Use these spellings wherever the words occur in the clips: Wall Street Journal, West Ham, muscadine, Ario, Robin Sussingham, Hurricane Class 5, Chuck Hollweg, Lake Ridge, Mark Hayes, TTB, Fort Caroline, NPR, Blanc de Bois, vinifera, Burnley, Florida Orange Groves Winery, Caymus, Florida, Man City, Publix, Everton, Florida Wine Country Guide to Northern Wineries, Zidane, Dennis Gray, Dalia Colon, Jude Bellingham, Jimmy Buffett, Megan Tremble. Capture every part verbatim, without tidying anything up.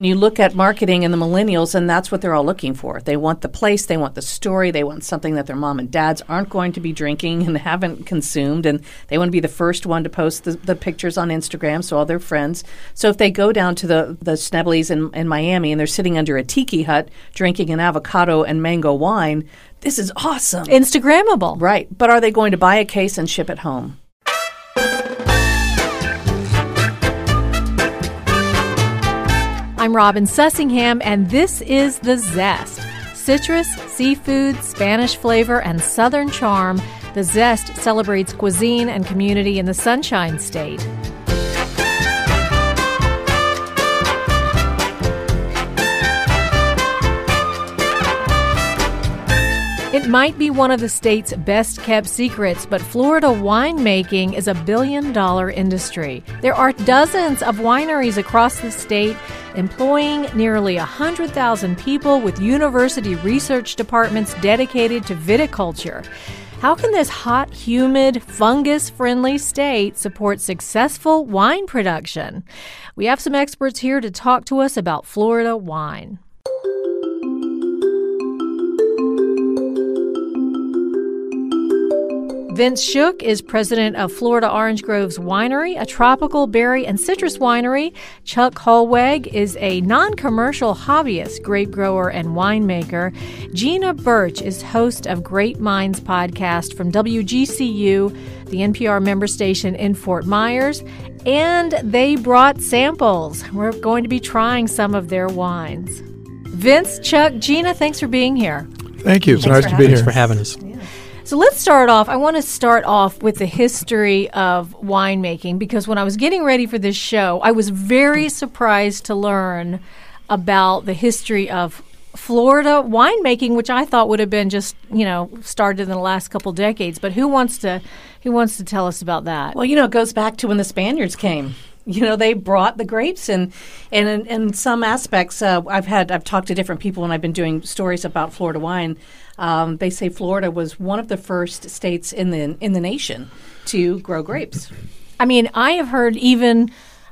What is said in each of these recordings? You look at marketing and the millennials, and that's what they're all looking for. They want the place, they want the story, they want something that their mom and dads aren't going to be drinking and haven't consumed, and they want to be the first one to post the, the pictures on Instagram, so all their friends. So if they go down to the, the Schneblys in, in Miami and they're sitting under a tiki hut drinking an avocado and mango wine, this is awesome. Instagrammable. Right. But are they going to buy a case and ship it home? I'm Robin Sussingham, and this is The Zest. Citrus, seafood, Spanish flavor, and Southern charm, The Zest celebrates cuisine and community in the Sunshine State. It might be one of the state's best-kept secrets, but Florida winemaking is a billion-dollar industry. There are dozens of wineries across the state, employing nearly one hundred thousand people with university research departments dedicated to viticulture. How can this hot, humid, fungus-friendly state support successful wine production? We have some experts here to talk to us about Florida wine. Vince Shook is president of Florida Orange Groves Winery, a tropical berry and citrus winery. Chuck Hollweg is a non-commercial hobbyist, grape grower, and winemaker. Gina Birch is host of Grape Minds podcast from W G C U, the N P R member station in Fort Myers. And they brought samples. We're going to be trying some of their wines. Vince, Chuck, Gina, thanks for being here. Thank you. It's nice to be here. Thanks for having us. Yeah. So let's start off. I want to start off with the history of winemaking, because when I was getting ready for this show, I was very surprised to learn about the history of Florida winemaking, which I thought would have been just, you know, started in the last couple decades. But who wants to who wants to tell us about that? Well, you know, it goes back to when the Spaniards came. You know, they brought the grapes, and and in, in some aspects, uh, I've had I've talked to different people when I've been doing stories about Florida wine. Um, they say Florida was one of the first states in the in the nation to grow grapes. I mean, I have heard even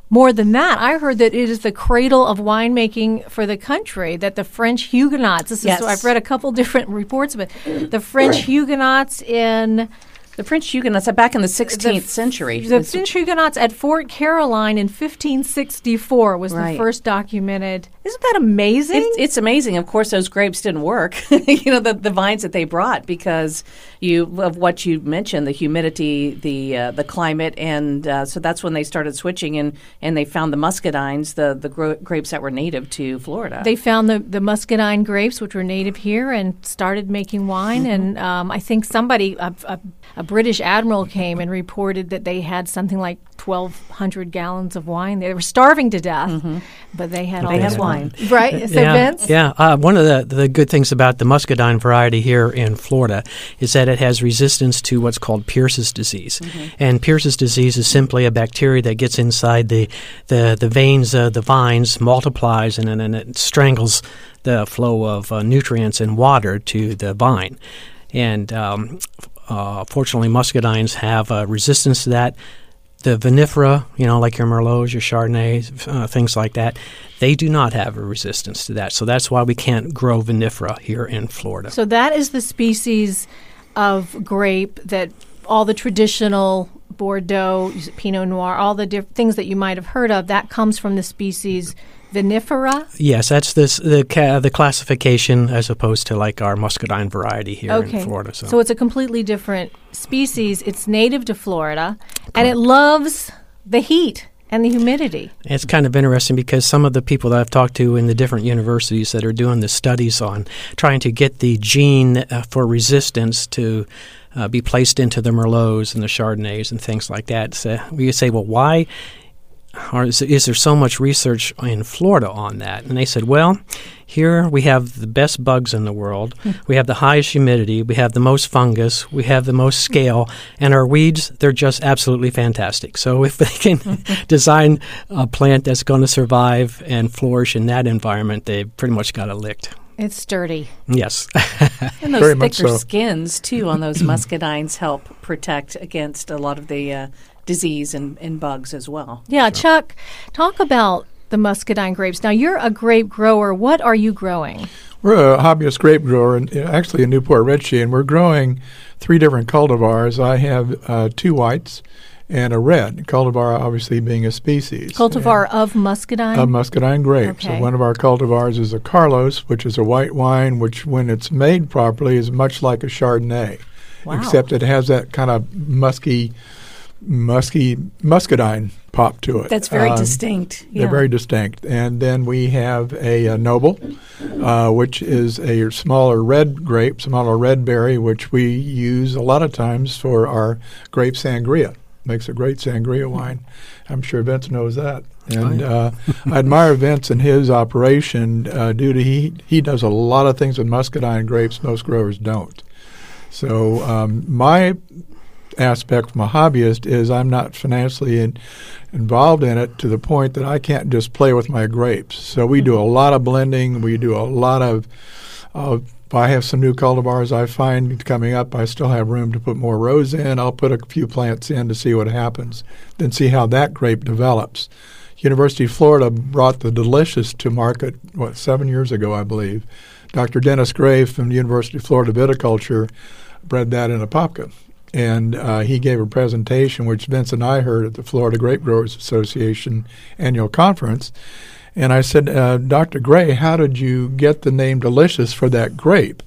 more than that. I heard that it is the cradle of winemaking for the country, that the French Huguenots. This yes. is I've read a couple different reports of it. The French Huguenots in. The French Huguenots are back in the sixteenth the f- century. The it's French Huguenots at Fort Caroline in fifteen sixty-four was right. the first documented. Isn't that amazing? It's, it's amazing. Of course, those grapes didn't work. You know, the, the vines that they brought, because you of what you mentioned, the humidity, the uh, the climate, and uh, so that's when they started switching, and, and they found the muscadines, the, the gro- grapes that were native to Florida. They found the, the muscadine grapes, which were native here, and started making wine, mm-hmm. and um, I think somebody... Uh, uh, A British admiral came and reported that they had something like twelve hundred gallons of wine. They were starving to death, mm-hmm. but they had all this wine. wine. Right? So yeah, Vince? Yeah. Uh, one of the, the good things about the muscadine variety here in Florida is that it has resistance to what's called Pierce's disease. Mm-hmm. And Pierce's disease is simply a bacteria that gets inside the, the, the veins of the vines, multiplies, and then it strangles the flow of uh, nutrients and water to the vine. And um, Uh, fortunately, muscadines have uh, resistance to that. The vinifera, you know, like your Merlots, your Chardonnays, uh, things like that, they do not have a resistance to that. So that's why we can't grow vinifera here in Florida. So that is the species of grape that all the traditional Bordeaux, Pinot Noir, all the diff- things that you might have heard of, that comes from the species vinifera? Yes, that's this the ca- the classification as opposed to like our muscadine variety here okay. in Florida. So. so it's a completely different species. It's native to Florida, Correct. And it loves the heat and the humidity. It's kind of interesting because some of the people that I've talked to in the different universities that are doing the studies on trying to get the gene uh, for resistance to uh, be placed into the Merlots and the Chardonnays and things like that. So we say, well, why? Or is, is there so much research in Florida on that? And they said, well, Here we have the best bugs in the world. We have the highest humidity. We have the most fungus. We have the most scale. And our weeds, they're just absolutely fantastic. So if they can design a plant that's going to survive and flourish in that environment, they've pretty much got it licked. It's sturdy. Yes. And those Very thicker so. skins, too, on those muscadines help protect against a lot of the uh, disease and, and bugs as well. Yeah, so. Chuck, talk about the muscadine grapes. Now, you're a grape grower. What are you growing? We're a hobbyist grape grower, and actually in Newport Ritchie, and we're growing three different cultivars. I have uh, two whites and a red, cultivar obviously being a species. Cultivar and of muscadine? Of muscadine grapes. Okay. So one of our cultivars is a Carlos, which is a white wine, which when it's made properly is much like a Chardonnay, wow. except it has that kind of musky, musky muscadine pop to it. That's very um, distinct. Yeah. They're very distinct. And then we have a, a Noble, uh, which is a smaller red grape, smaller red berry, which we use a lot of times for our grape sangria. Makes a great sangria wine. I'm sure Vince knows that. And uh, I admire Vince and his operation uh, due to he, he does a lot of things with muscadine grapes most growers don't. So um, my aspect from a hobbyist is I'm not financially in, involved in it to the point that I can't just play with my grapes. So we do a lot of blending. We do a lot of uh, – I have some new cultivars I find coming up. I still have room to put more rows in. I'll put a few plants in to see what happens, then see how that grape develops. University of Florida brought the Delicious to market, what, seven years ago, I believe. Doctor Dennis Gray from the University of Florida Viticulture bred that in a popka. And uh, he gave a presentation, which Vince and I heard at the Florida Grape Growers Association annual conference. And I said, uh, Doctor Gray, how did you get the name Delicious for that grape?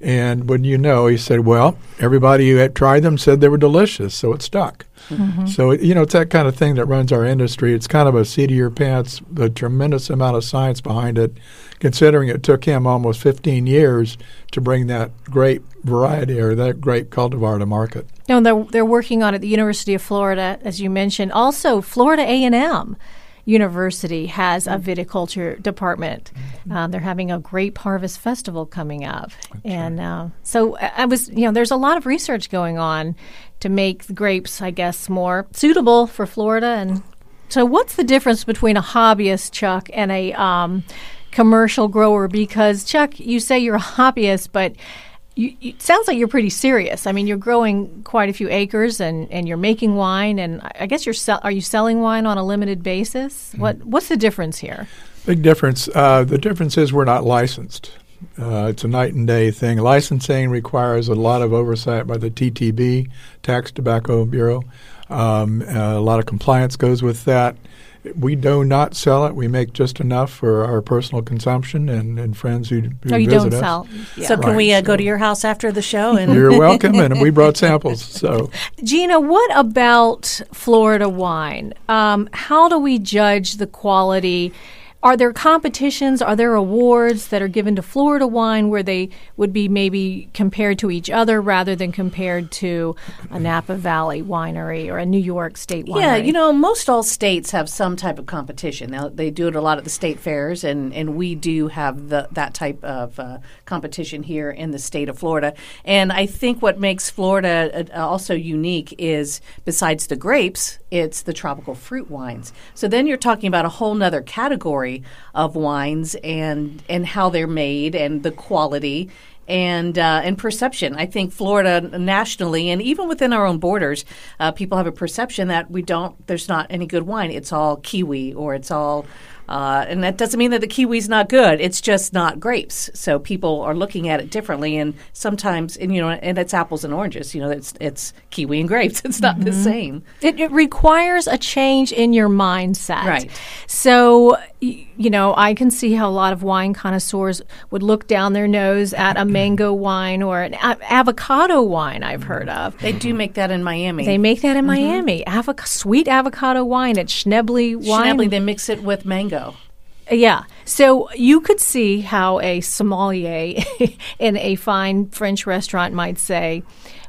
And wouldn't you know, he said, well, everybody who had tried them said they were delicious, so it stuck. Mm-hmm. So, you know, it's that kind of thing that runs our industry. It's kind of a seat of your pants, a tremendous amount of science behind it, considering it took him almost fifteen years to bring that grape variety or that grape cultivar to market. No, they're, they're working on it at the University of Florida, as you mentioned. Also, Florida A and M University has a viticulture department. Uh, they're having a grape harvest festival coming up. That's and uh, so I was, you know, there's a lot of research going on to make the grapes, I guess, more suitable for Florida. And so what's the difference between a hobbyist, Chuck, and a um, commercial grower? Because, Chuck, you say you're a hobbyist, but You, you, it sounds like you're pretty serious. I mean, you're growing quite a few acres, and, and you're making wine, and I guess you're sell, are you selling wine on a limited basis? Mm-hmm. What what's the difference here? Big difference. Uh, the difference is we're not licensed. Uh, it's a night and day thing. Licensing requires a lot of oversight by the T T B, Tax Tobacco Bureau. Um, uh, a lot of compliance goes with that. We do not sell it. We make just enough for our personal consumption and, and friends who, who visit us. No, you don't sell. Yeah. So can right, we uh, so. go to your house after the show? And you're welcome, and we brought samples. So, Gina, what about Florida wine? Um, how do we judge the quality? Are there competitions? Are there awards that are given to Florida wine where they would be maybe compared to each other rather than compared to a Napa Valley winery or a New York State winery? Yeah, you know, most all states have some type of competition. Now, they do it a lot at the state fairs, and, and we do have the, that type of uh, competition here in the state of Florida. And I think what makes Florida uh, also unique is, besides the grapes, it's the tropical fruit wines. So then you're talking about a whole nother category of wines and and how they're made and the quality and uh, and perception. I think Florida nationally and even within our own borders, uh, people have a perception that we don't. There's not any good wine. It's all kiwi or it's all. Uh, and that doesn't mean that the kiwi's not good. It's just not grapes. So people are looking at it differently, and sometimes, and you know, and it's apples and oranges. You know, it's it's kiwi and grapes. It's not mm-hmm. the same. It, it requires a change in your mindset. Right. So, y- you know, I can see how a lot of wine connoisseurs would look down their nose at a mango wine or an a- avocado wine. I've heard of. They do make that in Miami. They make that in mm-hmm. Miami. Avo- sweet avocado wine at Schnebly Wine. Schnebly. They mix it with mango. Yeah. So you could see how a sommelier in a fine French restaurant might say,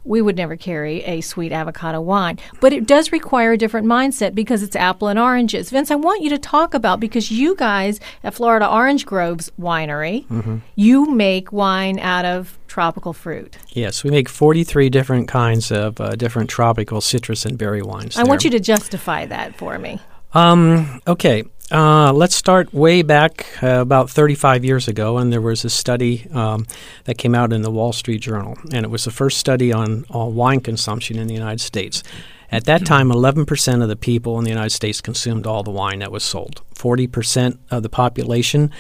we would never carry a sweet avocado wine. But it does require a different mindset because it's apple and oranges. Vince, I want you to talk about, because you guys at Florida Orange Groves Winery, mm-hmm. you make wine out of tropical fruit. Yes, we make forty-three different kinds of uh, different tropical citrus and berry wines. I there. want you to justify that for me. Um, okay. Uh, let's start way back uh, about thirty-five years ago, and there was a study um, that came out in the Wall Street Journal, and it was the first study on, on wine consumption in the United States. At that time, eleven percent of the people in the United States consumed all the wine that was sold. forty percent of the population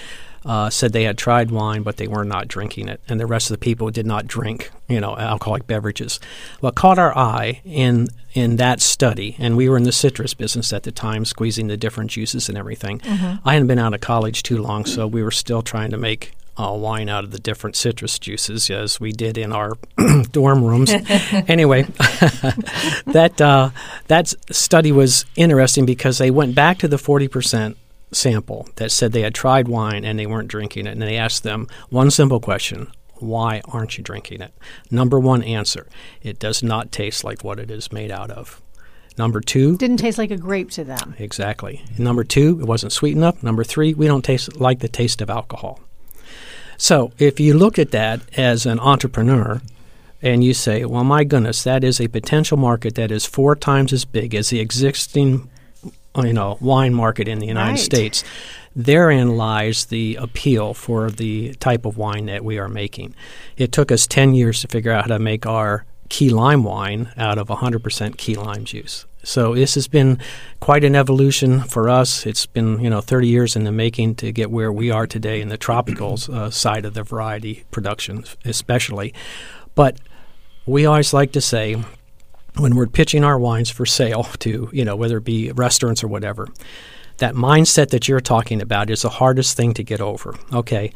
uh, said they had tried wine, but they were not drinking it, and the rest of the people did not drink, you know, alcoholic beverages. What caught our eye in in that study, and we were in the citrus business at the time, squeezing the different juices and everything. Mm-hmm. I hadn't been out of college too long, so we were still trying to make uh, wine out of the different citrus juices, as we did in our dorm rooms. Anyway, that, uh, that study was interesting because they went back to the forty percent sample that said they had tried wine and they weren't drinking it, and they asked them one simple question. Why aren't you drinking it? Number one answer, it does not taste like what it is made out of. Number two. Didn't taste like a grape to them. Exactly. Number two, it wasn't sweet enough. Number three, we don't taste like the taste of alcohol. So if you look at that as an entrepreneur and you say, well, my goodness, that is a potential market that is four times as big as the existing, you know, wine market in the United right. States. Therein lies the appeal for the type of wine that we are making. It took us ten years to figure out how to make our key lime wine out of one hundred percent key lime juice. So this has been quite an evolution for us. It's been, you know, thirty years in the making to get where we are today in the tropicals uh, side of the variety production especially. But we always like to say, when we're pitching our wines for sale to, you know, whether it be restaurants or whatever, that mindset that you're talking about is the hardest thing to get over, okay?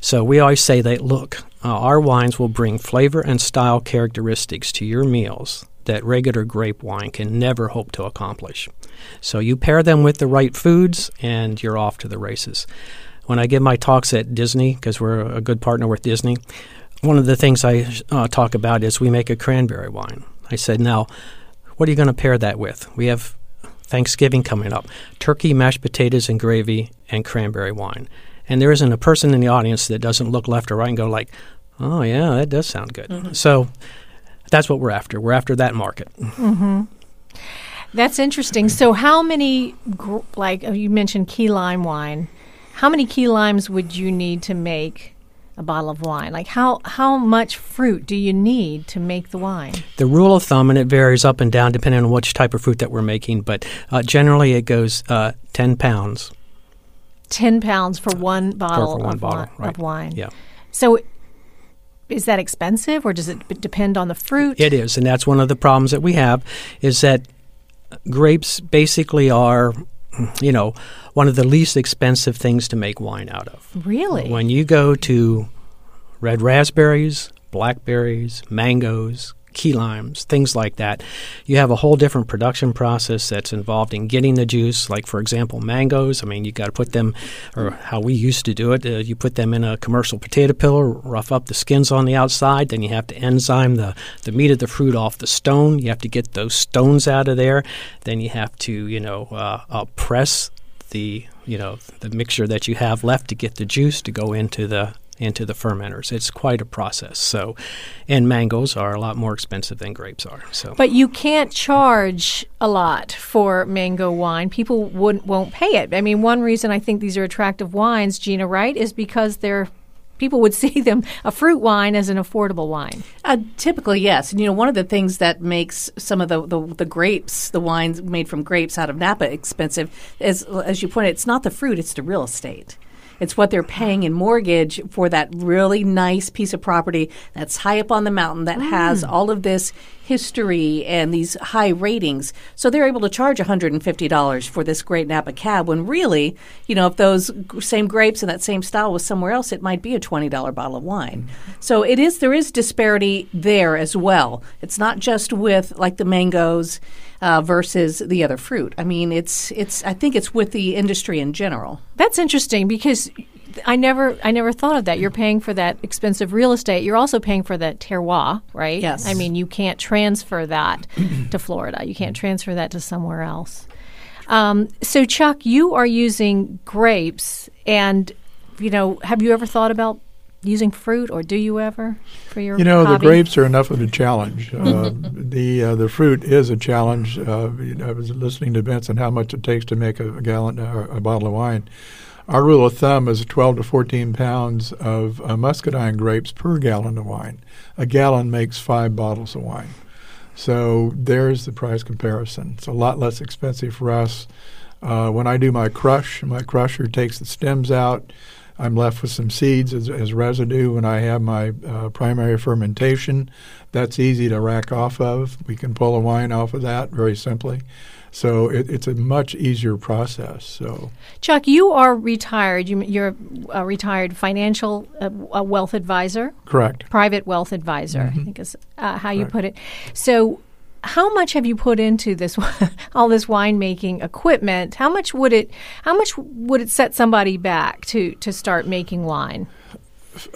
So we always say that, look, uh, our wines will bring flavor and style characteristics to your meals that regular grape wine can never hope to accomplish. So you pair them with the right foods, and you're off to the races. When I give my talks at Disney, because we're a good partner with Disney, one of the things I uh, talk about is we make a cranberry wine. I said, now, what are you going to pair that with? We have Thanksgiving coming up, turkey, mashed potatoes, and gravy, and cranberry wine. And there isn't a person in the audience that doesn't look left or right and go like, oh, yeah, that does sound good. Mm-hmm. So that's what we're after. We're after that market. Mm-hmm. That's interesting. So how many, gr- like oh, you mentioned key lime wine, how many key limes would you need to make a bottle of wine? Like how, how much fruit do you need to make the wine? The rule of thumb, and it varies up and down depending on which type of fruit that we're making, but uh, generally it goes uh, ten pounds. ten pounds for one bottle, for one of, bottle, wi- right. of wine. Yeah. So is that expensive, or does it b- depend on the fruit? It is, and that's one of the problems that we have, is that grapes basically are, you know, one of the least expensive things to make wine out of. Really? When you go to red raspberries, blackberries, mangoes, key limes, things like that, you have a whole different production process that's involved in getting the juice. Like, for example, mangoes, I mean, you got to put them, or how we used to do it, uh, you put them in a commercial potato peeler, rough up the skins on the outside, then you have to enzyme the, the meat of the fruit off the stone. You have to get those stones out of there. Then you have to, you know, uh, uh, press the, you know, the mixture that you have left to get the juice to go into the into the fermenters. It's quite a process. So, and mangoes are a lot more expensive than grapes are. So, but you can't charge a lot for mango wine. People wouldn't won't pay it. I mean, one reason I think these are attractive wines, Gina, right, is because they're people would see them a fruit wine as an affordable wine. Uh, typically, yes. And you know, one of the things that makes some of the, the the grapes, the wines made from grapes out of Napa, expensive is, as you pointed, it's not the fruit; it's the real estate. It's what they're paying in mortgage for that really nice piece of property that's high up on the mountain that mm. has all of this history and these high ratings. So they're able to charge one hundred fifty dollars for this great Napa cab when really, you know, if those g- same grapes and that same style was somewhere else, it might be a twenty dollars bottle of wine. Mm-hmm. So it is there is disparity there as well. It's not just with like the mangoes uh, versus the other fruit. I mean, it's it's. I think it's with the industry in general. That's interesting because I never I never thought of that. You're paying for that expensive real estate. You're also paying for that terroir, right? Yes. I mean, you can't transfer that to Florida. You can't transfer that to somewhere else. Um, so, Chuck, you are using grapes, and, you know, have you ever thought about using fruit, or do you ever for your You know, hobby? The grapes are enough of a challenge. Uh, the uh, the fruit is a challenge. Uh, you know, I was listening to Vince on how much it takes to make a, a gallon or a bottle of wine. Our rule of thumb is twelve to fourteen pounds of uh, muscadine grapes per gallon of wine. A gallon makes five bottles of wine. So there's the price comparison. It's a lot less expensive for us. Uh, when I do my crush, my crusher takes the stems out. I'm left with some seeds as, as residue. When I have my uh, primary fermentation, that's easy to rack off of. We can pull a wine off of that very simply. So it, it's a much easier process. So, Chuck, you are retired. You, you're a retired financial uh, wealth advisor. Correct. Private wealth advisor, mm-hmm. I think is uh, how you right. put it. So how much have you put into this all this winemaking equipment? How much would it How much would it set somebody back to, to start making wine?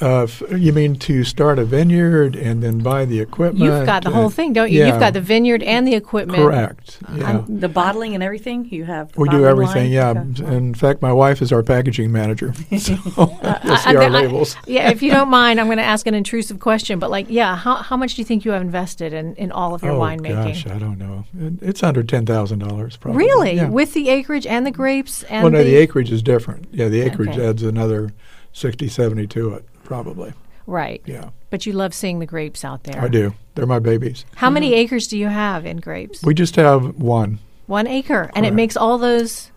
Uh, you mean to start a vineyard and then buy the equipment? You've got the whole thing, don't you? Yeah. You've got the vineyard and the equipment. Correct. Yeah. Um, the bottling and everything? You have We do everything, line? yeah. Okay. In fact, my wife is our packaging manager. So uh, you'll see I, our I, labels. I, yeah, if you don't mind, I'm going to ask an intrusive question. But, like, yeah, how, how much do you think you have invested in, in all of your oh, winemaking? Oh, gosh, I don't know. It, it's under ten thousand dollars probably. Really? Yeah. With the acreage and the grapes? And well, no, the, the acreage is different. Yeah, the acreage okay. adds another sixty, seventy to it, probably. Right. Yeah. But you love seeing the grapes out there. I do. They're my babies. How mm-hmm. many acres do you have in grapes? We just have one. One acre. Correct. And it makes all those,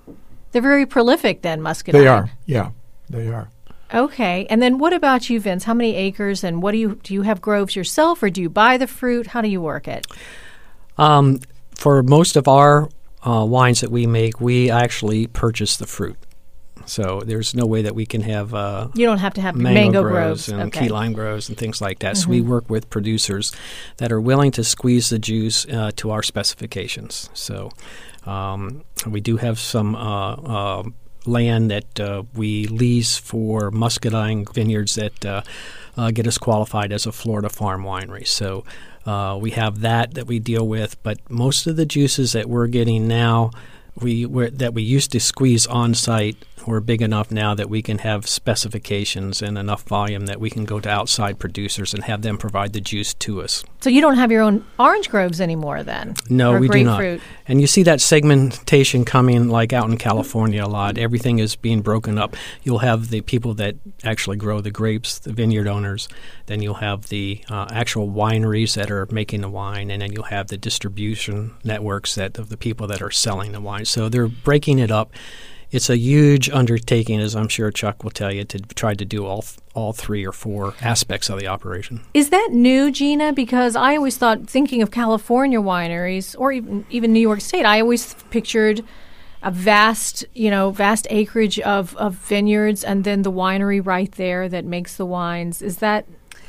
they're very prolific then, muscadine. They are. Yeah, they are. Okay. And then what about you, Vince? How many acres and what do you, do you have groves yourself or do you buy the fruit? How do you work it? Um, for most of our uh, wines that we make, we actually purchase the fruit. So there's no way that we can have uh, you don't have to have mango, mango groves, groves and okay. key lime groves and things like that. Mm-hmm. So we work with producers that are willing to squeeze the juice uh, to our specifications. So um, we do have some uh, uh, land that uh, we lease for muscadine vineyards that uh, uh, get us qualified as a Florida farm winery. So uh, we have that that we deal with. But most of the juices that we're getting now we were, that we used to squeeze on-site we're big enough now that we can have specifications and enough volume that we can go to outside producers and have them provide the juice to us. So you don't have your own orange groves anymore then? No, we do not. Fruit. And you see that segmentation coming like out in California a lot. Everything is being broken up. You'll have the people that actually grow the grapes, the vineyard owners. Then you'll have the uh, actual wineries that are making the wine. And then you'll have the distribution networks that of the people that are selling the wine. So they're breaking it up. It's a huge undertaking, as I'm sure Chuck will tell you, to try to do all th- all three or four aspects of the operation. Is that new, Gina? Because I always thought, thinking of California wineries or even even New York State, I always pictured a vast, you know, vast acreage of, of vineyards and then the winery right there that makes the wines. Is that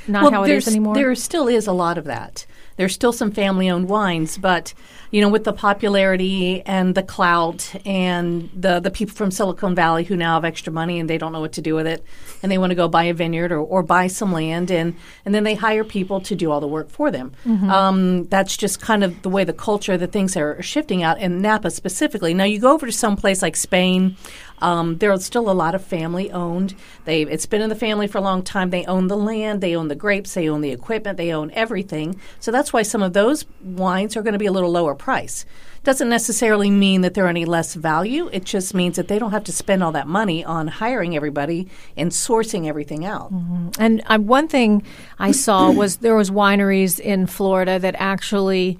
not well, how it is anymore? There still is a lot of that. There's still some family-owned wines, but, you know, with the popularity and the clout and the, the people from Silicon Valley who now have extra money and they don't know what to do with it, and they want to go buy a vineyard or, or buy some land, and, and then they hire people to do all the work for them. Mm-hmm. Um, that's just kind of the way the culture, the things are shifting out in Napa specifically. Now, you go over to some place like Spain, um, there's still a lot of family-owned. They It's been in the family for a long time. They own the land. They own the grapes. They own the equipment. They own everything. So that's That's why some of those wines are going to be a little lower price. Doesn't necessarily mean that they're any less value. It just means that they don't have to spend all that money on hiring everybody and sourcing everything out. Mm-hmm. And uh, one thing I saw was there was wineries in Florida that actually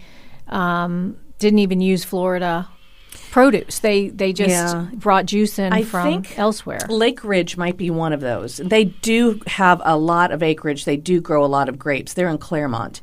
um, didn't even use Florida produce. They they just yeah. brought juice in I from think elsewhere. Lake Ridge might be one of those. They do have a lot of acreage. They do grow a lot of grapes. They're in Claremont.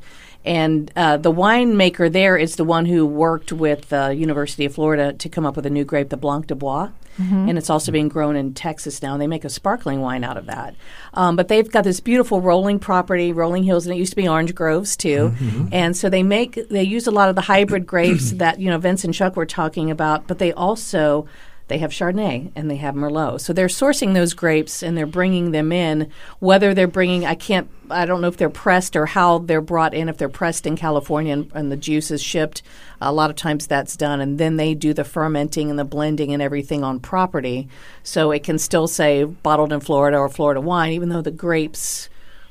And uh, the winemaker there is the one who worked with the uh, University of Florida to come up with a new grape, the Blanc de Bois. mm-hmm. and it's also being grown in Texas now, and they make a sparkling wine out of that. Um, but they've got this beautiful rolling property, rolling hills, and it used to be orange groves too. Mm-hmm. And so they make they use a lot of the hybrid grapes that, you know, Vince and Chuck were talking about, but they also they have Chardonnay and they have Merlot. So they're sourcing those grapes and they're bringing them in, whether they're bringing, I can't, I don't know if they're pressed or how they're brought in, if they're pressed in California and, and the juice is shipped. A lot of times that's done. And then they do the fermenting and the blending and everything on property. So it can still say bottled in Florida or Florida wine, even though the grapes,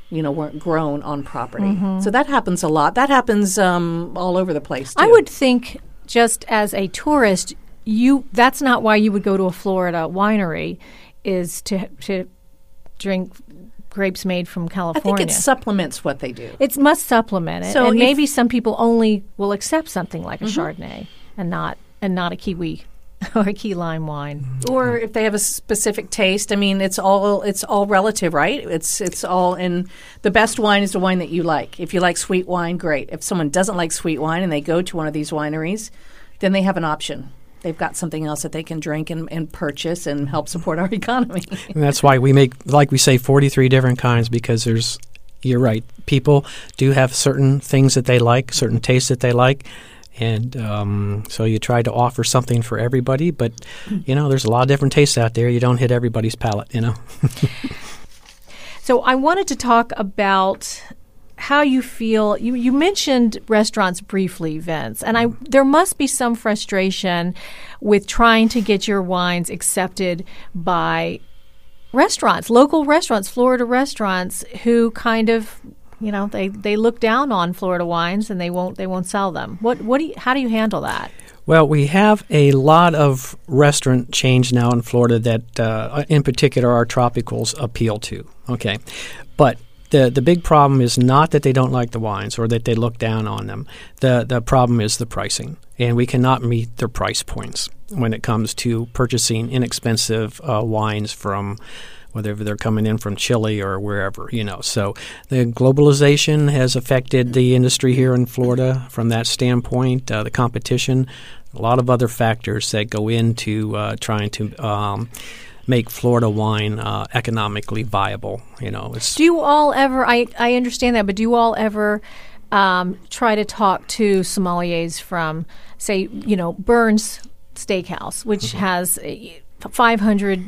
you know, weren't grown on property. Mm-hmm. So that happens a lot. That happens um, all over the place, too. I would think just as a tourist, You that's not why you would go to a Florida winery, is to to drink grapes made from California. I think it supplements what they do. It must supplement it. So and maybe some people only will accept something like a mm-hmm. Chardonnay and not and not a kiwi or a key lime wine. Or if they have a specific taste. I mean, it's all it's all relative, right? It's it's all in the best wine is the wine that you like. If you like sweet wine, great. If someone doesn't like sweet wine and they go to one of these wineries, then they have an option. They've got something else that they can drink and, and purchase and help support our economy. And that's why we make, like we say, forty-three different kinds, because there's, you're right, people do have certain things that they like, certain tastes that they like. And um, so you try to offer something for everybody. But, you know, there's a lot of different tastes out there. You don't hit everybody's palate, you know. So I wanted to talk about how you feel. You, you mentioned restaurants briefly, Vince, and I there must be some frustration with trying to get your wines accepted by restaurants, local restaurants, Florida restaurants, who kind of, you know, they, they look down on Florida wines and they won't they won't sell them. What what do you, how do you handle that? Well, we have a lot of restaurant chains now in Florida that, uh, in particular, our tropicals appeal to. Okay, but The the big problem is not that they don't like the wines or that they look down on them. The the problem is the pricing, and we cannot meet their price points when it comes to purchasing inexpensive uh, wines from whether they're coming in from Chile or wherever, you know. So the globalization has affected the industry here in Florida from that standpoint, uh, the competition, a lot of other factors that go into uh, trying to um, – make Florida wine uh, economically viable. You know, it's do you all ever? I, I understand that, but do you all ever um, try to talk to sommeliers from, say, you know, Burns Steakhouse, which mm-hmm. has five hundred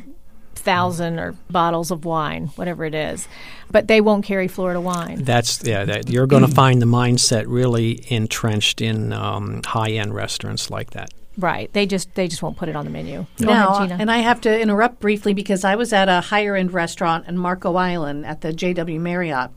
thousand or bottles of wine, whatever it is, but they won't carry Florida wine. That's yeah. That, you're going to find the mindset really entrenched in um, high end restaurants like that. Right. They just they just won't put it on the menu. No. Now, ahead, and I have to interrupt briefly because I was at a higher-end restaurant in Marco Island at the J W Marriott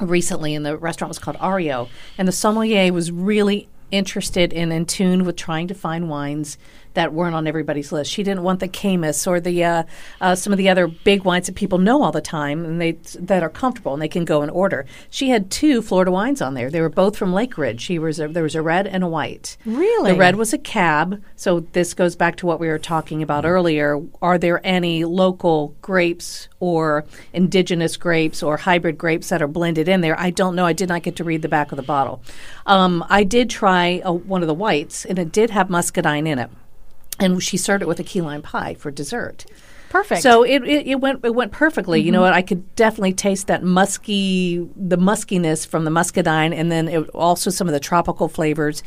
recently, and the restaurant was called Ario. And the sommelier was really interested and in tune with trying to find wines that weren't on everybody's list. She didn't want the Caymus or the uh, uh, some of the other big wines that people know all the time and they that are comfortable and they can go and order. She had two Florida wines on there. They were both from Lake Ridge. She was a, there was a red and a white. Really? The red was a cab. So this goes back to what we were talking about earlier. Are there any local grapes or indigenous grapes or hybrid grapes that are blended in there? I don't know. I did not get to read the back of the bottle. Um, I did try a, one of the whites, and it did have muscadine in it. And she served it with a key lime pie for dessert. Perfect. So it it, it went it went perfectly. Mm-hmm. You know what? I could definitely taste that musky the muskiness from the muscadine, and then it, also some of the tropical flavors,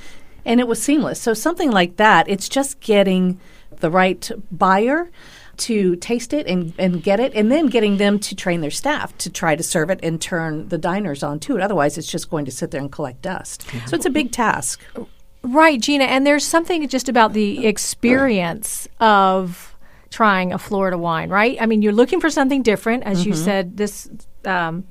and it was seamless. So something like that. It's just getting the right buyer to taste it and, and get it, and then getting them to train their staff to try to serve it and turn the diners on to it. Otherwise, it's just going to sit there and collect dust. Mm-hmm. So it's a big task. Right, Gina, and there's something just about the experience of trying a Florida wine, right? I mean, you're looking for something different, as mm-hmm. you said this um,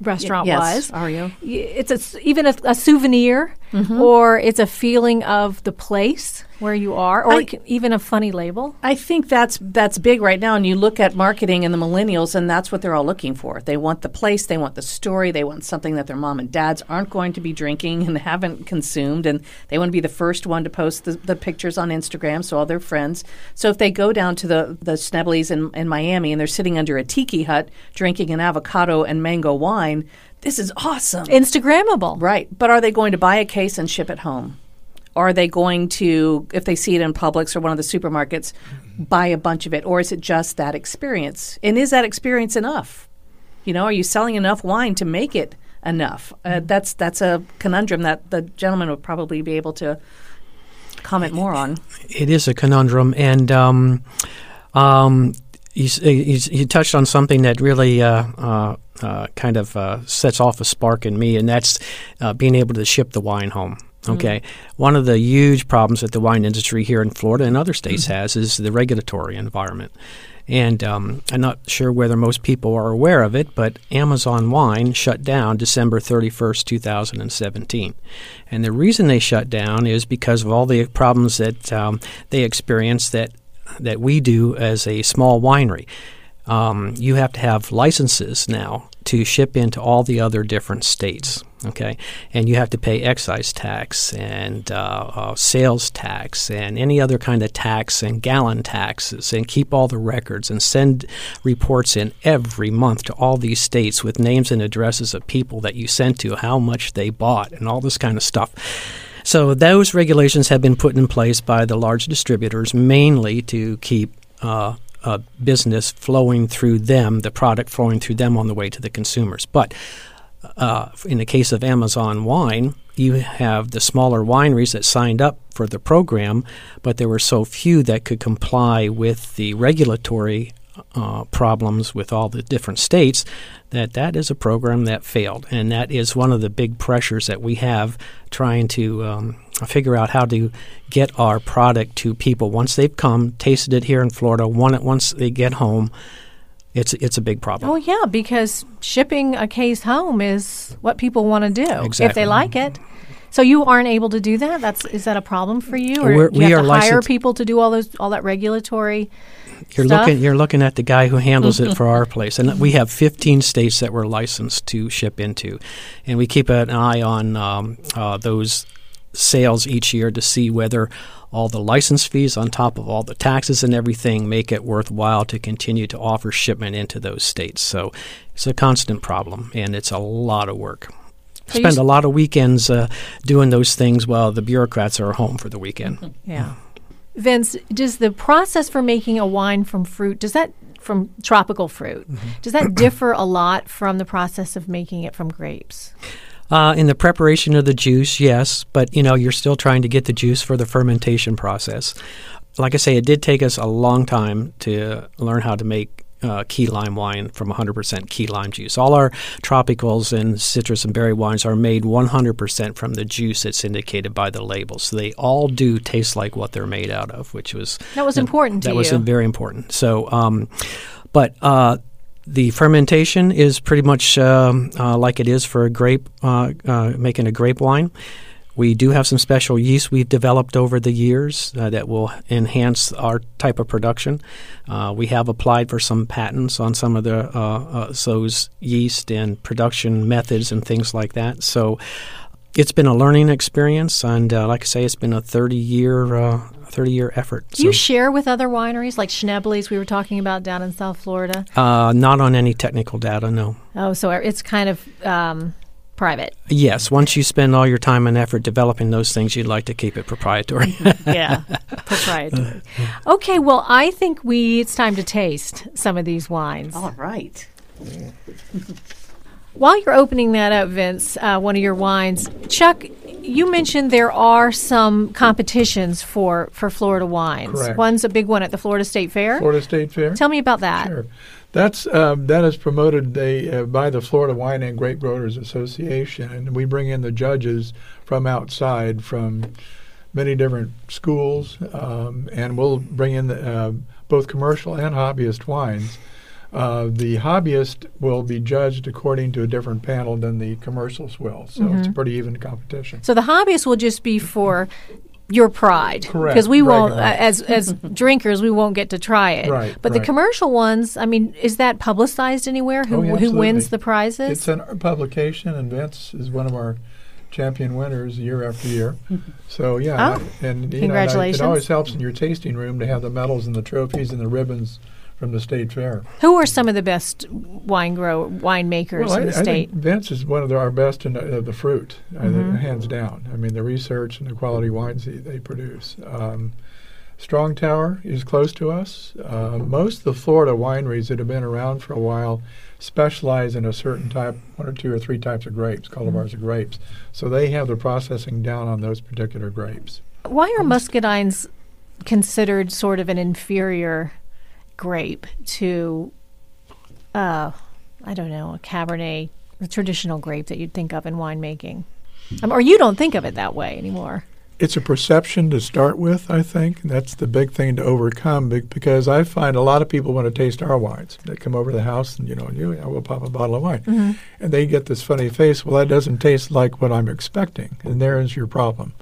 restaurant y- yes. was. Ario. It's a, even a, a souvenir, mm-hmm. or it's a feeling of the place where you are, or I, even a funny label. I think that's that's big right now, and you look at marketing and the millennials, and that's what they're all looking for. They want the place, they want the story, they want something that their mom and dads aren't going to be drinking and haven't consumed, and they want to be the first one to post the, the pictures on Instagram, so all their friends. So if they go down to the, the Schneblys in, in Miami and they're sitting under a tiki hut drinking an avocado and mango wine, this is awesome. Instagrammable. Right. But are they going to buy a case and ship it home? Are they going to, if they see it in Publix or one of the supermarkets, buy a bunch of it? Or is it just that experience? And is that experience enough? You know, are you selling enough wine to make it enough? Uh, that's that's a conundrum that the gentleman would probably be able to comment more on. It is a conundrum. And um, um, you, you, you touched on something that really uh, uh, uh, kind of uh, sets off a spark in me, and that's uh, being able to ship the wine home. Okay. Mm-hmm. One of the huge problems that the wine industry here in Florida and other states mm-hmm. has is the regulatory environment. And um, I'm not sure whether most people are aware of it, but Amazon Wine shut down December thirty-first, two thousand seventeen. And the reason they shut down is because of all the problems that um, they experience that, that we do as a small winery. Um, you have to have licenses now to ship into all the other different states. Okay, and you have to pay excise tax and uh, uh, sales tax and any other kind of tax and gallon taxes and keep all the records and send reports in every month to all these states with names and addresses of people that you sent to, how much they bought, and all this kind of stuff. So those regulations have been put in place by the large distributors mainly to keep uh, uh, business flowing through them, the product flowing through them on the way to the consumers. But Uh, in the case of Amazon Wine, you have the smaller wineries that signed up for the program, but there were so few that could comply with the regulatory uh, problems with all the different states that that is a program that failed. And that is one of the big pressures that we have trying to um, figure out how to get our product to people. Once they've come, tasted it here in Florida, won it once they get home, It's it's a big problem. Oh, yeah, because shipping a case home is what people want to do exactly. if they like it. So you aren't able to do that? That's Is that a problem for you? Or We're, do you we have are to hire people to do all those all that regulatory you're stuff? Looking, you're looking at the guy who handles it for our place. And we have fifteen states that we're licensed to ship into. And we keep an eye on um, uh, those sales each year to see whether all the license fees on top of all the taxes and everything make it worthwhile to continue to offer shipment into those states. So it's a constant problem, and it's a lot of work. So Spend a lot of weekends uh, doing those things while the bureaucrats are home for the weekend. Mm-hmm. Yeah. Vince, does the process for making a wine from fruit, does that, from tropical fruit, mm-hmm. does that differ a lot from the process of making it from grapes? Uh, in the preparation of the juice, yes, but you know you're still trying to get the juice for the fermentation process. Like I say, it did take us a long time to learn how to make uh, key lime wine from one hundred percent key lime juice. All our tropicals and citrus and berry wines are made one hundred percent from the juice that's indicated by the label. So they all do taste like what they're made out of, which was that was important. That was very important. So, um, but. Uh, The fermentation is pretty much um, uh, like it is for a grape, uh, uh, making a grape wine. We do have some special yeast we've developed over the years uh, that will enhance our type of production. Uh, we have applied for some patents on some of the uh, uh, those yeast and production methods and things like that. So it's been a learning experience, and uh, like I say, it's been a thirty-year uh thirty-year effort. Do so. you share with other wineries, like Schnebly's we were talking about down in South Florida? Uh, not on any technical data, no. Oh, so it's kind of um, private. Yes. Once you spend all your time and effort developing those things, you'd like to keep it proprietary. yeah, proprietary. Okay, well, I think we it's time to taste some of these wines. All right. While you're opening that up, Vince, uh, one of your wines, Chuck, you mentioned there are some competitions for, for Florida wines. Correct. One's a big one at the Florida State Fair. Florida State Fair. Tell me about that. Sure. That's, uh, that is promoted they, uh, by the Florida Wine and Grape Growers Association, and we bring in the judges from outside, from many different schools, um, and we'll bring in the, uh, both commercial and hobbyist wines. Uh, the hobbyist will be judged according to a different panel than the commercials will. So mm-hmm. it's a pretty even competition. So the hobbyist will just be for your pride. Correct. Because we won't, uh, as as drinkers, we won't get to try it. Right, but right. the commercial ones, I mean, is that publicized anywhere? Who, oh, yeah, who wins the prizes? It's in our publication, and Vince is one of our champion winners year after year. So, yeah. Oh, and, and, you congratulations. Know, and I, it always helps in your tasting room to have the medals and the trophies and the ribbons from the state fair. Who are some of the best wine grow winemakers well, in I, the I state? Think Vince is one of the, our best in the, uh, the fruit, mm-hmm. I think, hands down. I mean, the research and the quality wines they, they produce. Um, Strong Tower is close to us. Uh, most of the Florida wineries that have been around for a while specialize in a certain type, one or two or three types of grapes, cultivars mm-hmm. of grapes. So they have the processing down on those particular grapes. Why are muscadines considered sort of an inferior grape to, uh, I don't know, a Cabernet, the traditional grape that you'd think of in winemaking? Um, or you don't think of it that way anymore. It's a perception to start with, I think. That's the big thing to overcome be- because I find a lot of people want to taste our wines. They come over to the house and, you know, you, I will pop a bottle of wine. Mm-hmm. And they get this funny face. Well, that doesn't taste like what I'm expecting. And there's your problem.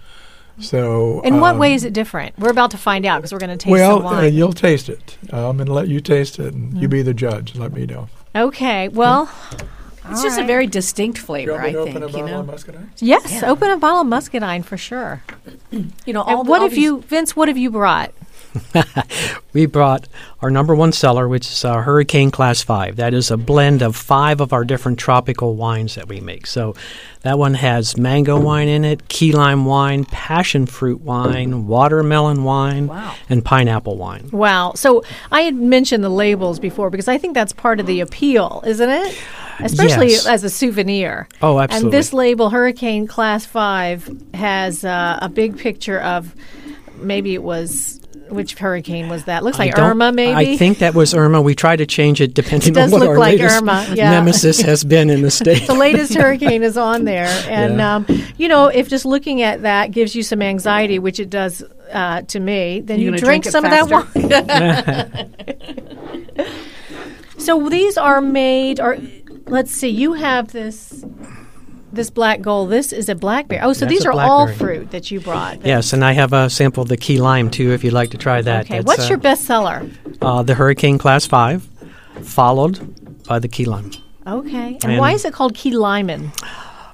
So, in what um, way is it different? We're about to find out because we're going to taste well, some wine. Well, uh, you'll taste it. I'm going to let you taste it, and mm. you be the judge. Let me know. Okay. Well, it's just right. a very distinct flavor, I think. Open a bottle you know? of muscadine? Yes, yeah. Open a bottle of muscadine for sure. you know, all and the, what all have you, Vince? What have you brought? We brought our number one seller, which is uh, Hurricane Class five. That is a blend of five of our different tropical wines that we make. So that one has mango wine in it, key lime wine, passion fruit wine, watermelon wine, wow. and pineapple wine. Wow. So I had mentioned the labels before because I think that's part of the appeal, isn't it? Especially yes. as a souvenir. Oh, absolutely. And this label, Hurricane Class five, has uh, a big picture of maybe it was... Which hurricane was that? Looks like Irma, maybe? I think that was Irma. We try to change it depending it on what our like latest Irma, yeah. nemesis has been in the state. The latest hurricane is on there. And, yeah. um, you know, if just looking at that gives you some anxiety, which it does uh, to me, then you, you drink, drink some faster. of that wine. So these are made, or let's see, you have this... This black gold, this is a blackberry. Oh, so That's these are all fruit that you brought. Then. Yes, and I have a sample of the key lime, too, if you'd like to try that. Okay, That's what's uh, your best seller? Uh, the Hurricane Class five, followed by the key lime. Okay, and, and why is it called key lime?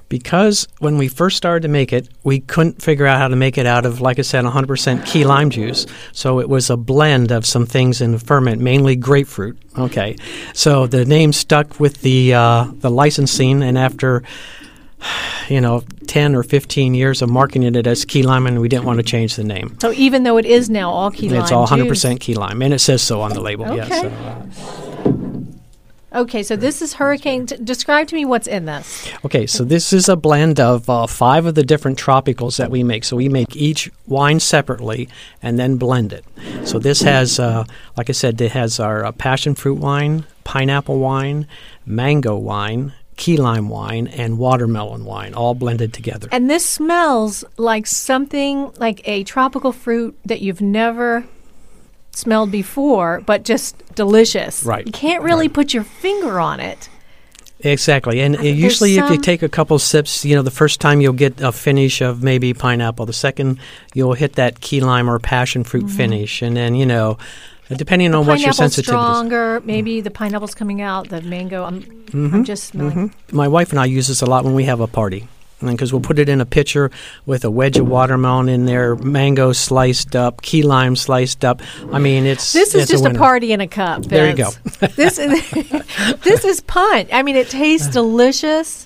Because when we first started to make it, we couldn't figure out how to make it out of, like I said, one hundred percent key lime juice. So it was a blend of some things in the ferment, mainly grapefruit. Okay, so the name stuck with the uh, the licensing, and after... you know, ten or fifteen years of marketing it as key lime, and we didn't want to change the name. So even though it is now all key lime, it's all one hundred percent juice. Key lime, and it says so on the label. Okay. Yeah, so. Okay, so this is Hurricane. T- describe to me what's in this. Okay, so this is a blend of uh, five of the different tropicals that we make. So we make each wine separately and then blend it. So this has, uh, like I said, it has our uh, passion fruit wine, pineapple wine, mango wine, key lime wine, and watermelon wine, all blended together. And this smells like something like a tropical fruit that you've never smelled before, but just delicious. Right. You can't really right. put your finger on it. Exactly. And it usually if you take a couple sips, you know, the first time you'll get a finish of maybe pineapple. The second, you'll hit that key lime or passion fruit mm-hmm. finish. And then, you know... Depending on what your sensitivity is. Stronger, maybe the pineapple's coming out, the mango. I'm, mm-hmm. I'm just smelling. Mm-hmm. My wife and I use this a lot when we have a party because we'll put it in a pitcher with a wedge of watermelon in there, mango sliced up, key lime sliced up. I mean, it's This is it's just a, a party in a cup. Vince. There you go. This is, this is punch. I mean, it tastes delicious.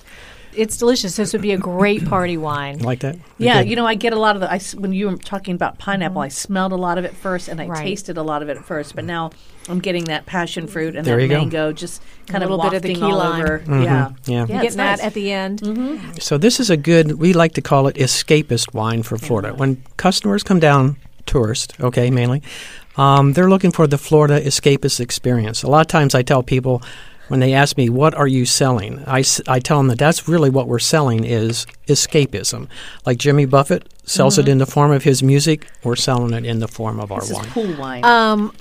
It's delicious. This would be a great party wine. Like that? You're yeah. Good. You know, I get a lot of the, I, when you were talking about pineapple, mm. I smelled a lot of it first and I right. tasted a lot of it at first. But now I'm getting that passion fruit and there that mango go. just kind a of wafting bit of the key all lime. over. Mm-hmm. Yeah. yeah. yeah You're getting nice. that at the end. Mm-hmm. So this is a good, we like to call it escapist wine for Florida. Yeah. When customers come down, tourists, okay, mainly, um, they're looking for the Florida escapist experience. A lot of times I tell people, when they ask me, what are you selling? I, I tell them that that's really what we're selling is escapism. Like Jimmy Buffett sells mm-hmm. it in the form of his music. We're selling it in the form of this our wine. This is pool wine. Um,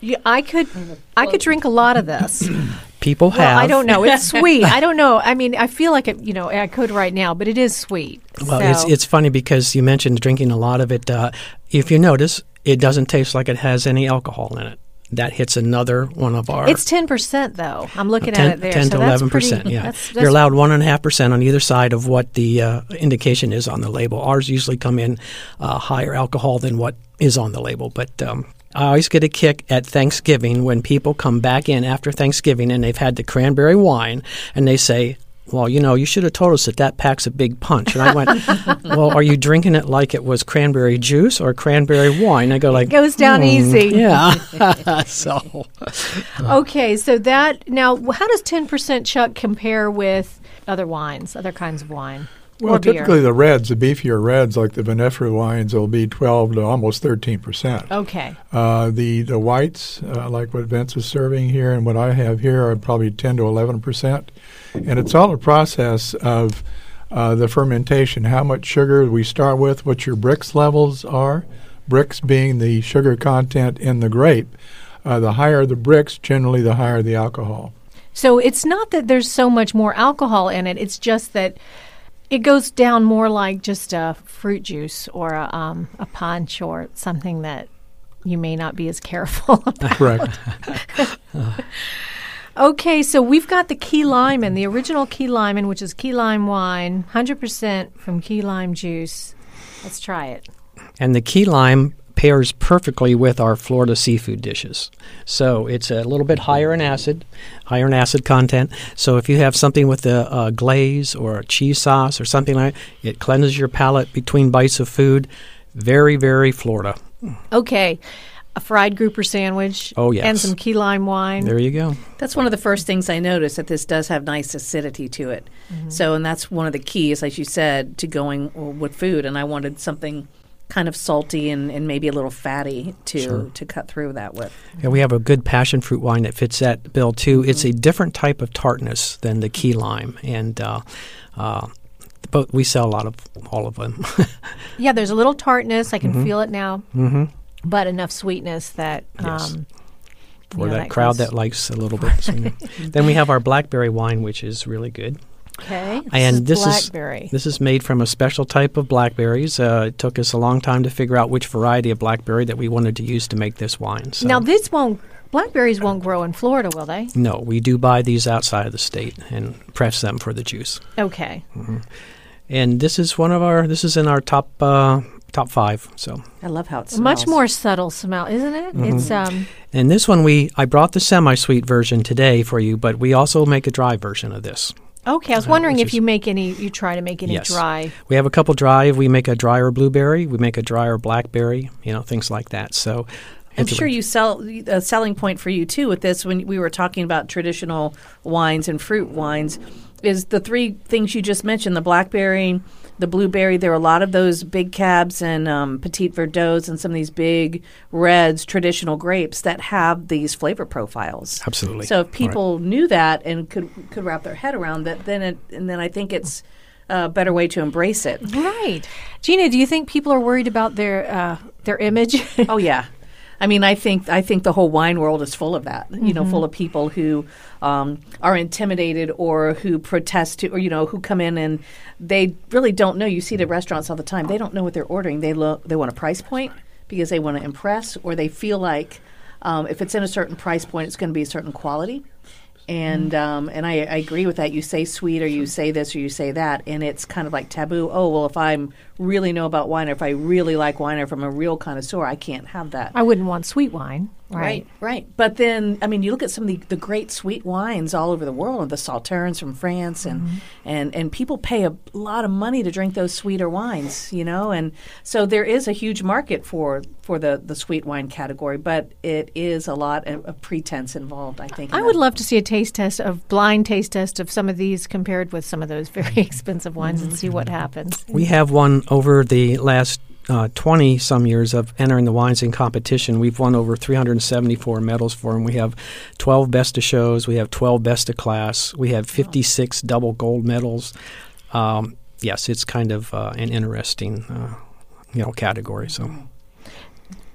yeah, I could I could drink a lot of this. People have. Well, I don't know. It's sweet. I don't know. I mean, I feel like it, you know, I could right now, but it is sweet. Well, so. it's, it's funny because you mentioned drinking a lot of it. Uh, if you notice, it doesn't taste like it has any alcohol in it. That hits another one of our... It's ten percent, though. I'm looking ten, at it there. ten so to that's eleven percent, pretty, yeah. That's, that's You're allowed one point five percent on either side of what the uh, indication is on the label. Ours usually come in uh, higher alcohol than what is on the label, but... Um, I always get a kick at Thanksgiving when people come back in after Thanksgiving and they've had the cranberry wine and they say, well, you know, you should have told us that that packs a big punch. And I went, well, are you drinking it like it was cranberry juice or cranberry wine? I go like, it goes down hmm, easy. Yeah. so. Uh. Okay. So that, now, how does ten percent Chuck compare with other wines, other kinds of wine? Well, typically beer? the reds, the beefier reds, like the vinifera wines, will be twelve to almost thirteen percent. Okay. Uh, the, the whites, uh, like what Vince is serving here and what I have here, are probably ten to eleven percent. And it's all a process of uh, the fermentation, how much sugar we start with, what your Brix levels are, Brix being the sugar content in the grape. Uh, the higher the Brix, generally the higher the alcohol. So it's not that there's so much more alcohol in it, it's just that it goes down more like just a fruit juice or a, um, a punch or something that you may not be as careful about. Correct. Okay, so we've got the key lime, the original key lime, which is key lime wine, one hundred percent from key lime juice. Let's try it. And the key lime pairs perfectly with our Florida seafood dishes. So it's a little bit higher in acid, higher in acid content. So if you have something with a, a glaze or a cheese sauce or something like that, it cleanses your palate between bites of food. Very, very Florida. Okay. A fried grouper sandwich. Oh, yes. And some key lime wine. There you go. That's one of the first things I noticed, that this does have nice acidity to it. Mm-hmm. So, and that's one of the keys, as you said, to going with food. And I wanted something kind of salty and, and maybe a little fatty to sure. to cut through that with. Yeah, we have a good passion fruit wine that fits that bill too. Mm-hmm. It's a different type of tartness than the key lime, and uh, uh, but we sell a lot of all of them. Yeah, there's a little tartness. I can mm-hmm. feel it now, mm-hmm. but enough sweetness that. Um, yes. For that, that crowd that likes a little bit. Then we have our blackberry wine, which is really good. Okay, this and is this blackberry. is this is made from a special type of blackberries. Uh, it took us a long time to figure out which variety of blackberry that we wanted to use to make this wine. So. Now, this won't blackberries won't grow in Florida, will they? No, we do buy these outside of the state and press them for the juice. Okay, mm-hmm. and this is one of our. This is in our top uh, top five. So I love how it smells. Much more subtle smell, isn't it? Mm-hmm. It's um. And this one, we I brought the semi-sweet version today for you, but we also make a dry version of this. Okay, I was wondering uh, if you make any, you try to make any yes. dry. We have a couple dry. We make a drier blueberry. We make a drier blackberry, you know, things like that. So I'm sure you sell, a selling point for you, too, with this when we were talking about traditional wines and fruit wines is the three things you just mentioned, the blackberry, the blueberry. There are a lot of those big cabs and um, petite verdots and some of these big reds, traditional grapes that have these flavor profiles. Absolutely. So if people right. knew that and could could wrap their head around that, then it, and then I think it's a better way to embrace it. Right. Gina, do you think people are worried about their uh, their image? Oh yeah. I mean, I think I think the whole wine world is full of that, mm-hmm. you know, full of people who um, are intimidated or who protest to, or, you know, who come in and they really don't know. You see the restaurants all the time. They don't know what they're ordering. They lo- they want a price point because they want to impress, or they feel like um, if it's in a certain price point, it's going to be a certain quality. And um, and I, I agree with that. You say sweet or you say this or you say that, and it's kind of like taboo. Oh, well, if I really know about wine or if I really like wine or if I'm a real connoisseur, I can't have that. I wouldn't want sweet wine. Right, right. right. But then, I mean, you look at some of the, the great sweet wines all over the world, the Sauternes from France, and, mm-hmm. and, and people pay a lot of money to drink those sweeter wines, you know. And so there is a huge market for, for the, the sweet wine category, but it is a lot of, of pretense involved, I think. I would love to see a taste test of blind taste test of some of these compared with some of those very expensive wines mm-hmm. and see what happens. We have one over the last Uh, twenty-some years of entering the wines in competition. We've won over three hundred seventy-four medals for them. We have twelve best of shows. We have twelve best of class. We have fifty-six double gold medals. Um, yes, it's kind of uh, an interesting, uh, you know, category. So,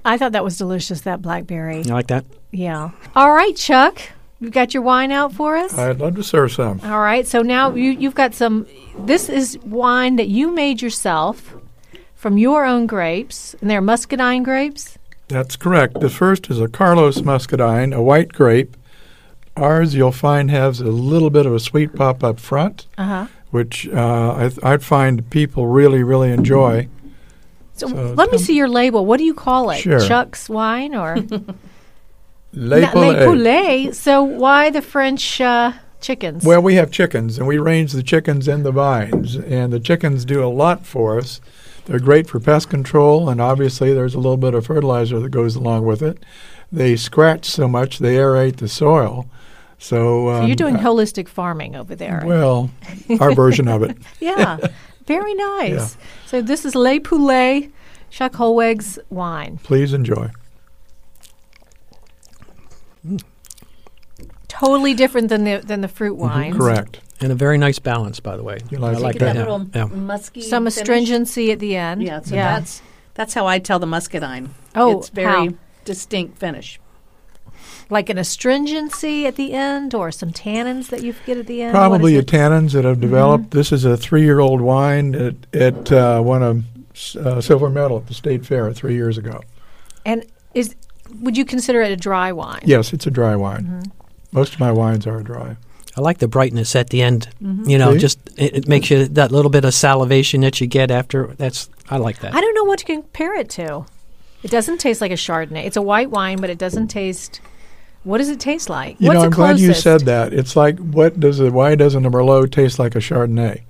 I thought that was delicious, that blackberry. You like that? Yeah. All right, Chuck. You've got your wine out for us? I'd love to serve some. All right. So now you, you've got some. This is wine that you made yourself from your own grapes, and they're muscadine grapes? That's correct. The first is a Carlos muscadine, a white grape. Ours, you'll find, has a little bit of a sweet pop up front, uh-huh. which uh, I, th- I find people really, really enjoy. So, so let me see your label. What do you call it? Sure. Chuck's wine or? Les Poulets. So why the French uh, chickens? Well, we have chickens, and we range the chickens and the vines. And the chickens do a lot for us. They're great for pest control, and obviously there's a little bit of fertilizer that goes along with it. They scratch so much, they aerate the soil. So, um, so you're doing uh, holistic farming over there. Well, our version of it. Yeah, very nice. Yeah. So this is Les Poulets, Chuck Hollweg's wine. Please enjoy. Mm. Totally different than the than the fruit wines. Mm-hmm, correct. And a very nice balance, by the way. You like I like that. that yeah. Yeah. Musky Some finish. astringency at the end. Yeah, so yeah. that's that's how I tell the muscadine. Oh, it's very how? distinct finish. Like an astringency at the end, or some tannins that you get at the end. Probably your tannins that have developed. Mm-hmm. This is a three-year-old wine. It it uh, won a uh, silver medal at the state fair three years ago. And is would you consider it a dry wine? Yes, it's a dry wine. Mm-hmm. Most of my wines are dry. I like the brightness at the end. Mm-hmm. You know, See? just it, it makes you that little bit of salivation that you get after. That's I like that. I don't know what to compare it to. It doesn't taste like a Chardonnay. It's a white wine, but it doesn't taste. What does it taste like? You What's know, I'm glad you said that. It's like, what does a, why doesn't a Merlot taste like a Chardonnay?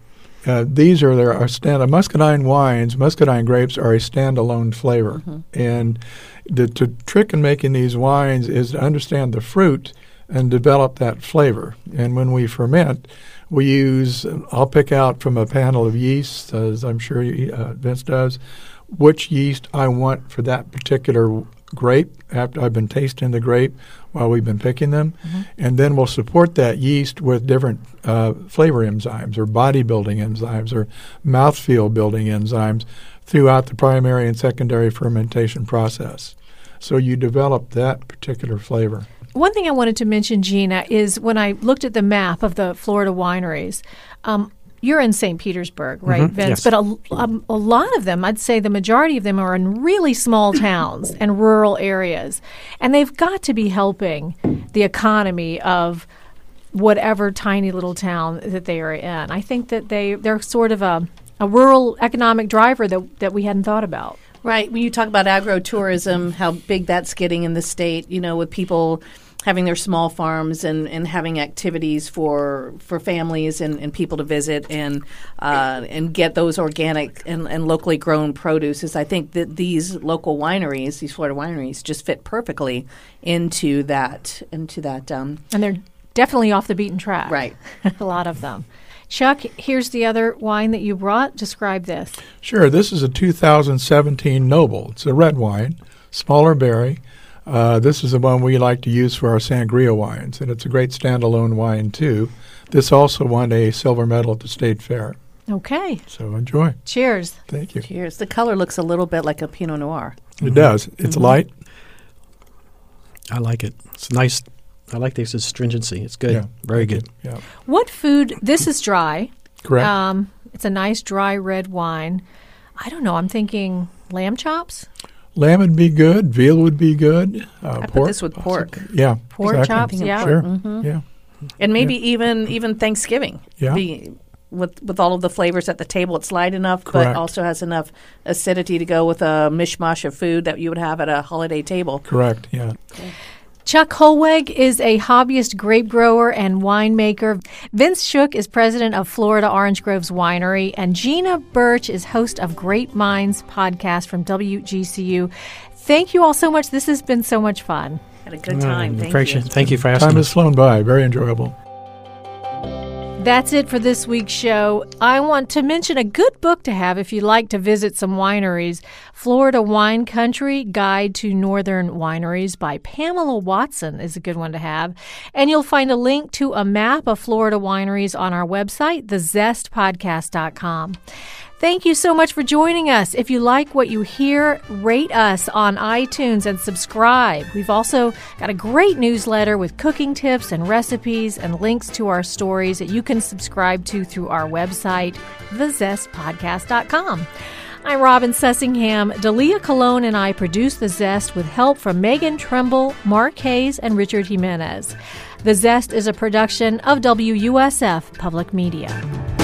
Uh, these are there are stand uh, muscadine wines. Muscadine grapes are a standalone flavor, mm-hmm. and the, the trick in making these wines is to understand the fruit and develop that flavor. And when we ferment, we use, I'll pick out from a panel of yeast, as I'm sure you, uh, Vince does, which yeast I want for that particular grape after I've been tasting the grape while we've been picking them. Mm-hmm. And then we'll support that yeast with different uh, flavor enzymes or body-building enzymes or mouthfeel-building enzymes throughout the primary and secondary fermentation process. So you develop that particular flavor. One thing I wanted to mention, Gina, is when I looked at the map of the Florida wineries, um, you're in Saint Petersburg, right, mm-hmm. Vince? Yes. But a, a, a lot of them, I'd say the majority of them are in really small towns and rural areas. And they've got to be helping the economy of whatever tiny little town that they are in. I think that they, they're sort of a, a rural economic driver that, that we hadn't thought about. Right. When you talk about agro-tourism, how big that's getting in the state, you know, with people having their small farms and, and having activities for for families and, and people to visit and uh, and get those organic and, and locally grown produce. Is I think that these local wineries, these Florida wineries, just fit perfectly into that into that. Um, and they're definitely off the beaten track. Right, a lot of them. Chuck, here's the other wine that you brought. Describe this. Sure, this is a two thousand seventeen Noble. It's a red wine, smaller berry. Uh, this is the one we like to use for our sangria wines, and it's a great standalone wine, too. This also won a silver medal at the state fair. Okay. So enjoy. Cheers. Thank you. Cheers. The color looks a little bit like a Pinot Noir. Mm-hmm. It does. It's mm-hmm. light. I like it. It's nice. I like this astringency. It's good. Yeah. Very good. Yeah. What food? This is dry. Correct. Um, it's a nice dry red wine. I don't know. I'm thinking lamb chops. Lamb would be good. Veal would be good. Uh, I pork, put this with pork. Yeah. Pork exactly. chops, yeah. Sure. Mm-hmm. Yeah. And maybe yeah. even even Thanksgiving. Yeah. Be, with, with all of the flavors at the table, it's light enough, Correct. but also has enough acidity to go with a mishmash of food that you would have at a holiday table. Correct, yeah. Okay. Chuck Hollweg is a hobbyist grape grower and winemaker. Vince Shook is president of Florida Orange Groves Winery. And Gina Birch is host of Grape Minds podcast from W G C U. Thank you all so much. This has been so much fun. Had a good time. Mm, Thank appreciate. you. Thank you for asking. Time has flown by. Very enjoyable. That's it for this week's show. I want to mention a good book to have if you'd like to visit some wineries, Florida Wine Country Guide to Northern Wineries by Pamela Watson is a good one to have. And you'll find a link to a map of Florida wineries on our website, the zest podcast dot com. Thank you so much for joining us. If you like what you hear, rate us on iTunes and subscribe. We've also got a great newsletter with cooking tips and recipes and links to our stories that you can subscribe to through our website, the zest podcast dot com. I'm Robin Sussingham. Dalia Colon and I produce The Zest with help from Megan Tremble, Mark Hayes, and Richard Jimenez. The Zest is a production of W U S F Public Media.